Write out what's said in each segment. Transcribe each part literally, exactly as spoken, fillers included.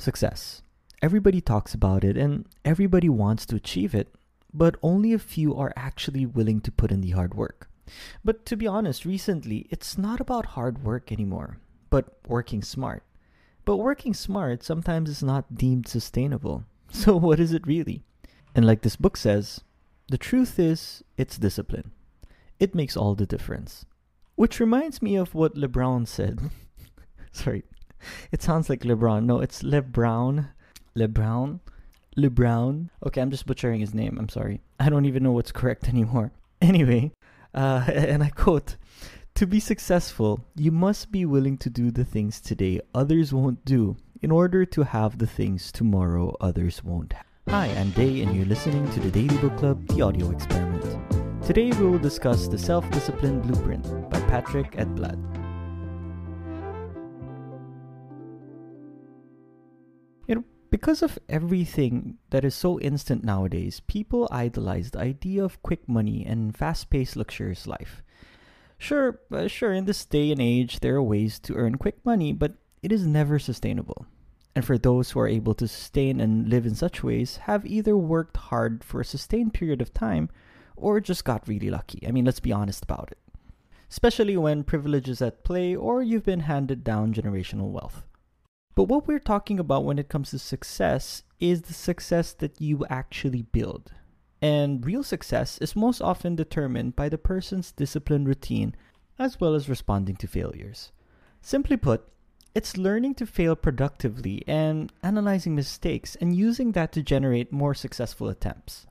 Success. Everybody talks about it and everybody wants to achieve it, but only a few are actually willing to put in the hard work. But to be honest, recently, it's not about hard work anymore, but working smart. But working smart sometimes is not deemed sustainable. So what is it really? And like this book says, the truth is, it's discipline. It makes all the difference. Which reminds me of what LeBron said. Sorry, it sounds like LeBron. No, it's LeBron. LeBron? LeBron? Okay, I'm just butchering his name. I'm sorry. I don't even know what's correct anymore. Anyway, uh, and I quote, "To be successful, you must be willing to do the things today others won't do in order to have the things tomorrow others won't have." Hi, I'm Day, and you're listening to the Daily Book Club, The Audio Experiment. Today, we will discuss The Self-Discipline Blueprint by Patrick Edblad. You know, because of everything that is so instant nowadays, people idolize the idea of quick money and fast-paced luxurious life. Sure, uh, sure, in this day and age, there are ways to earn quick money, but it is never sustainable. And for those who are able to sustain and live in such ways, have either worked hard for a sustained period of time or just got really lucky. I mean, let's be honest about it. Especially when privilege is at play or you've been handed down generational wealth. But what we're talking about when it comes to success is the success that you actually build. And real success is most often determined by the person's discipline routine as well as responding to failures. Simply put, it's learning to fail productively and analyzing mistakes and using that to generate more successful attempts.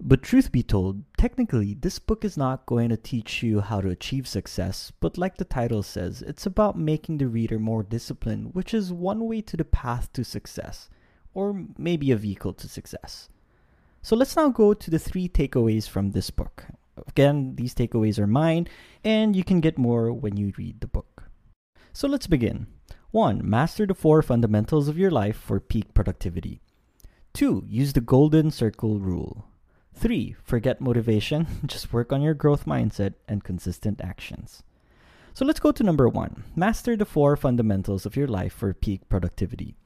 But truth be told, technically, this book is not going to teach you how to achieve success, but like the title says, it's about making the reader more disciplined, which is one way to the path to success, or maybe a vehicle to success. So let's now go to the three takeaways from this book. Again, these takeaways are mine, and you can get more when you read the book. So let's begin. one. Master the four fundamentals of your life for peak productivity. two. Use the golden circle rule. three. Forget motivation, just work on your growth mindset and consistent actions. So let's go to number one. Master the four fundamentals of your life for peak productivity.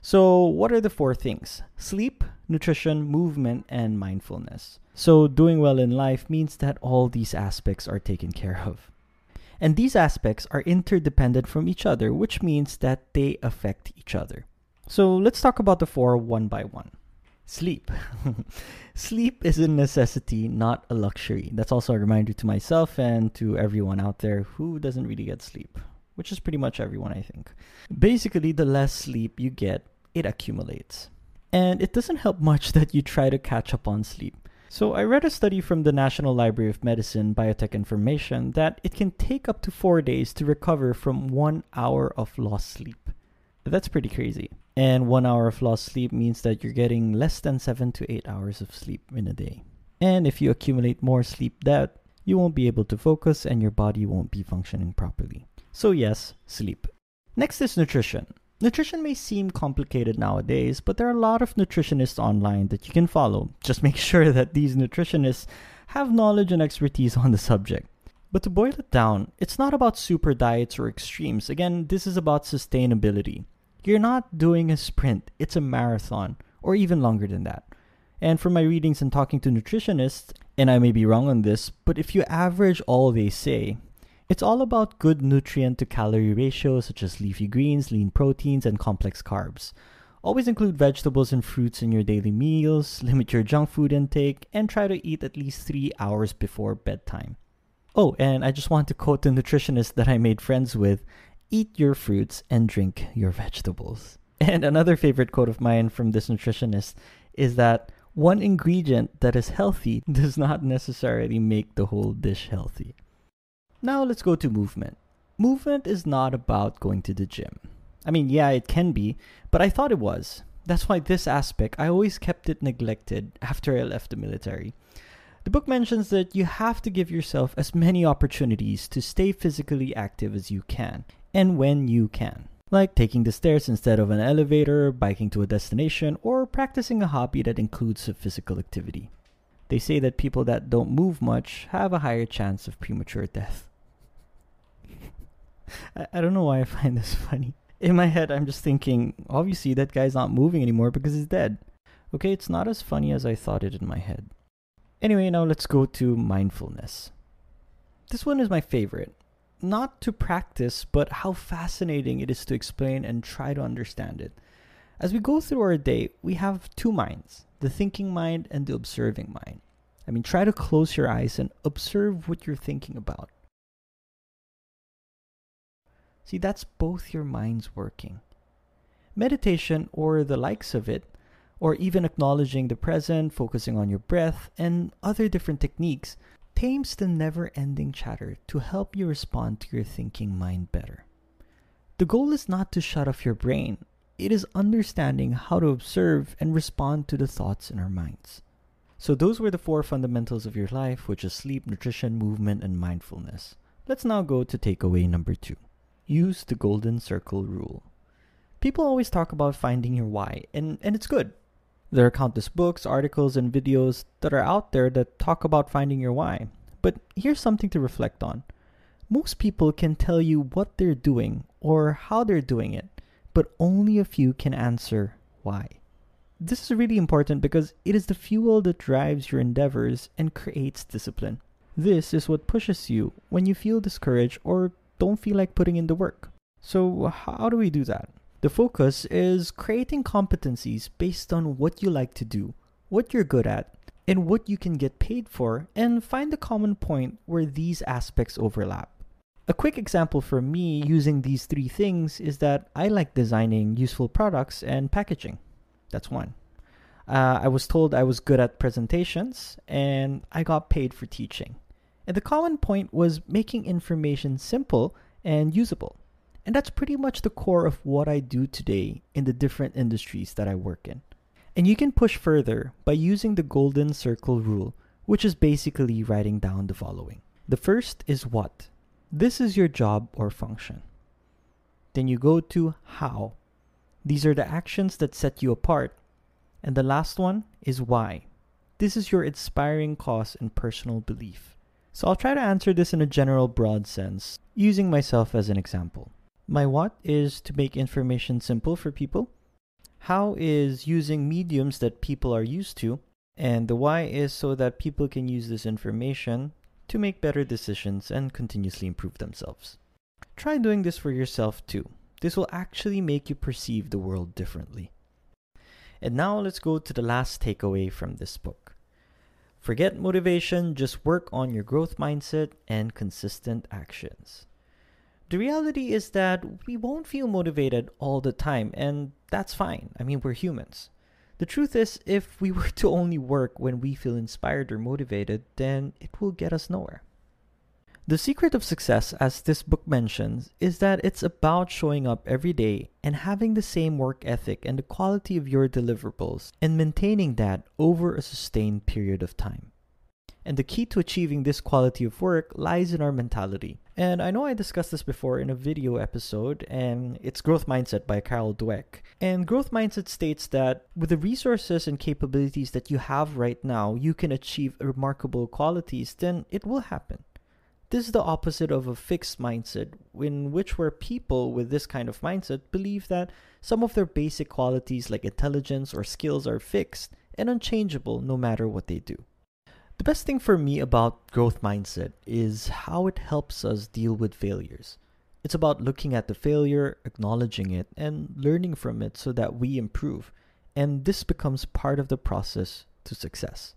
So what are the four things? Sleep, nutrition, movement, and mindfulness. So doing well in life means that all these aspects are taken care of. And these aspects are interdependent from each other, which means that they affect each other. So let's talk about the four one by one. Sleep. Sleep is a necessity, not a luxury. That's also a reminder to myself and to everyone out there who doesn't really get sleep, which is pretty much everyone, I think. Basically, the less sleep you get, it accumulates. And it doesn't help much that you try to catch up on sleep. So I read a study from the National Library of Medicine, Biotech Information, that it can take up to four days to recover from one hour of lost sleep. That's pretty crazy. And one hour of lost sleep means that you're getting less than seven to eight hours of sleep in a day. And if you accumulate more sleep debt, you won't be able to focus and your body won't be functioning properly. So yes, sleep. Next is nutrition. Nutrition may seem complicated nowadays, but there are a lot of nutritionists online that you can follow. Just make sure that these nutritionists have knowledge and expertise on the subject. But to boil it down, it's not about super diets or extremes. Again, this is about sustainability. You're not doing a sprint, it's a marathon, or even longer than that. And from my readings and talking to nutritionists, and I may be wrong on this, but if you average all they say, it's all about good nutrient to calorie ratios such as leafy greens, lean proteins, and complex carbs. Always include vegetables and fruits in your daily meals, limit your junk food intake, and try to eat at least three hours before bedtime. Oh, and I just want to quote the nutritionist that I made friends with, "Eat your fruits and drink your vegetables." And another favorite quote of mine from this nutritionist is that one ingredient that is healthy does not necessarily make the whole dish healthy. Now let's go to movement. Movement is not about going to the gym. I mean, yeah, it can be, but I thought it was. That's why this aspect, I always kept it neglected after I left the military. The book mentions that you have to give yourself as many opportunities to stay physically active as you can, and when you can. Like taking the stairs instead of an elevator, biking to a destination, or practicing a hobby that includes a physical activity. They say that people that don't move much have a higher chance of premature death. I don't know why I find this funny. in my head, I'm just thinking, obviously that guy's not moving anymore because he's dead. Okay, it's not as funny as I thought it in my head. Anyway, now let's go to mindfulness. This one is my favorite. Not to practice, but how fascinating it is to explain and try to understand it. As we go through our day, we have two minds, the thinking mind and the observing mind. I mean, try to close your eyes and observe what you're thinking about. See, that's both your minds working. Meditation, or the likes of it, or even acknowledging the present, focusing on your breath, and other different techniques, tames the never-ending chatter to help you respond to your thinking mind better. The goal is not to shut off your brain. It is understanding how to observe and respond to the thoughts in our minds. So those were the four fundamentals of your life, which is sleep, nutrition, movement, and mindfulness. Let's now go to takeaway number two. Use the golden circle rule. People always talk about finding your why, and, and it's good. There are countless books, articles, and videos that are out there that talk about finding your why. But here's something to reflect on. Most people can tell you what they're doing or how they're doing it, but only a few can answer why. This is really important because it is the fuel that drives your endeavors and creates discipline. This is what pushes you when you feel discouraged or don't feel like putting in the work. So how do we do that? The focus is creating competencies based on what you like to do, what you're good at, and what you can get paid for, and find a common point where these aspects overlap. A quick example for me using these three things is that I like designing useful products and packaging. That's one. Uh, I was told I was good at presentations, and I got paid for teaching. And the common point was making information simple and usable. And that's pretty much the core of what I do today in the different industries that I work in. And you can push further by using the golden circle rule, which is basically writing down the following. The first is what. This is your job or function. Then you go to how. These are the actions that set you apart. And the last one is why. This is your inspiring cause and personal belief. So I'll try to answer this in a general broad sense, using myself as an example. My what is to make information simple for people. How is using mediums that people are used to. And the why is so that people can use this information to make better decisions and continuously improve themselves. Try doing this for yourself too. This will actually make you perceive the world differently. And now let's go to the last takeaway from this book. Forget motivation, just work on your growth mindset and consistent actions. The reality is that we won't feel motivated all the time, and that's fine. I mean, we're humans. The truth is, if we were to only work when we feel inspired or motivated, then it will get us nowhere. The secret of success, as this book mentions, is that it's about showing up every day and having the same work ethic and the quality of your deliverables and maintaining that over a sustained period of time. And the key to achieving this quality of work lies in our mentality. And I know I discussed this before in a video episode, and it's Growth Mindset by Carol Dweck. And Growth Mindset states that with the resources and capabilities that you have right now, you can achieve remarkable qualities, then it will happen. This is the opposite of a fixed mindset, in which where people with this kind of mindset believe that some of their basic qualities like intelligence or skills are fixed and unchangeable no matter what they do. The best thing for me about growth mindset is how it helps us deal with failures. It's about looking at the failure, acknowledging it, and learning from it so that we improve. And this becomes part of the process to success.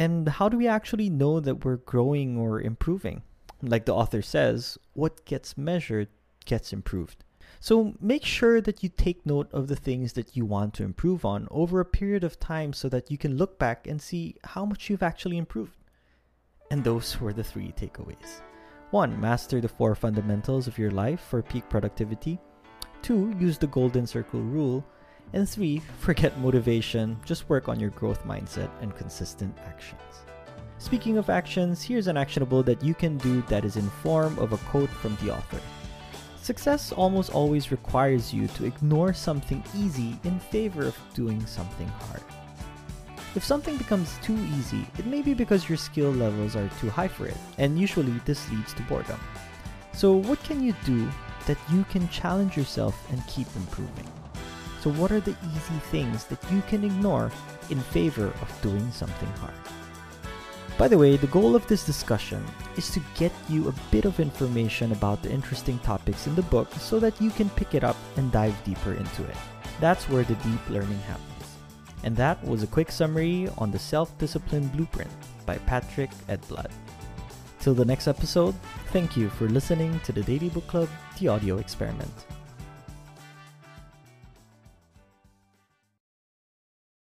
And how do we actually know that we're growing or improving? Like the author says, what gets measured gets improved. So make sure that you take note of the things that you want to improve on over a period of time so that you can look back and see how much you've actually improved. And those were the three takeaways. One, master the four fundamentals of your life for peak productivity. Two, use the golden circle rule. And three, forget motivation, just work on your growth mindset and consistent actions. Speaking of actions, here's an actionable that you can do that is in form of a quote from the author. Success almost always requires you to ignore something easy in favor of doing something hard. If something becomes too easy, it may be because your skill levels are too high for it, and usually this leads to boredom. So what can you do that you can challenge yourself and keep improving. So what are the easy things that you can ignore in favor of doing something hard? By the way, the goal of this discussion is to get you a bit of information about the interesting topics in the book so that you can pick it up and dive deeper into it. That's where the deep learning happens. And that was a quick summary on the Self-Discipline Blueprint by Patrick Edblad. Till the next episode, thank you for listening to the Daily Book Club, The Audio Experiment.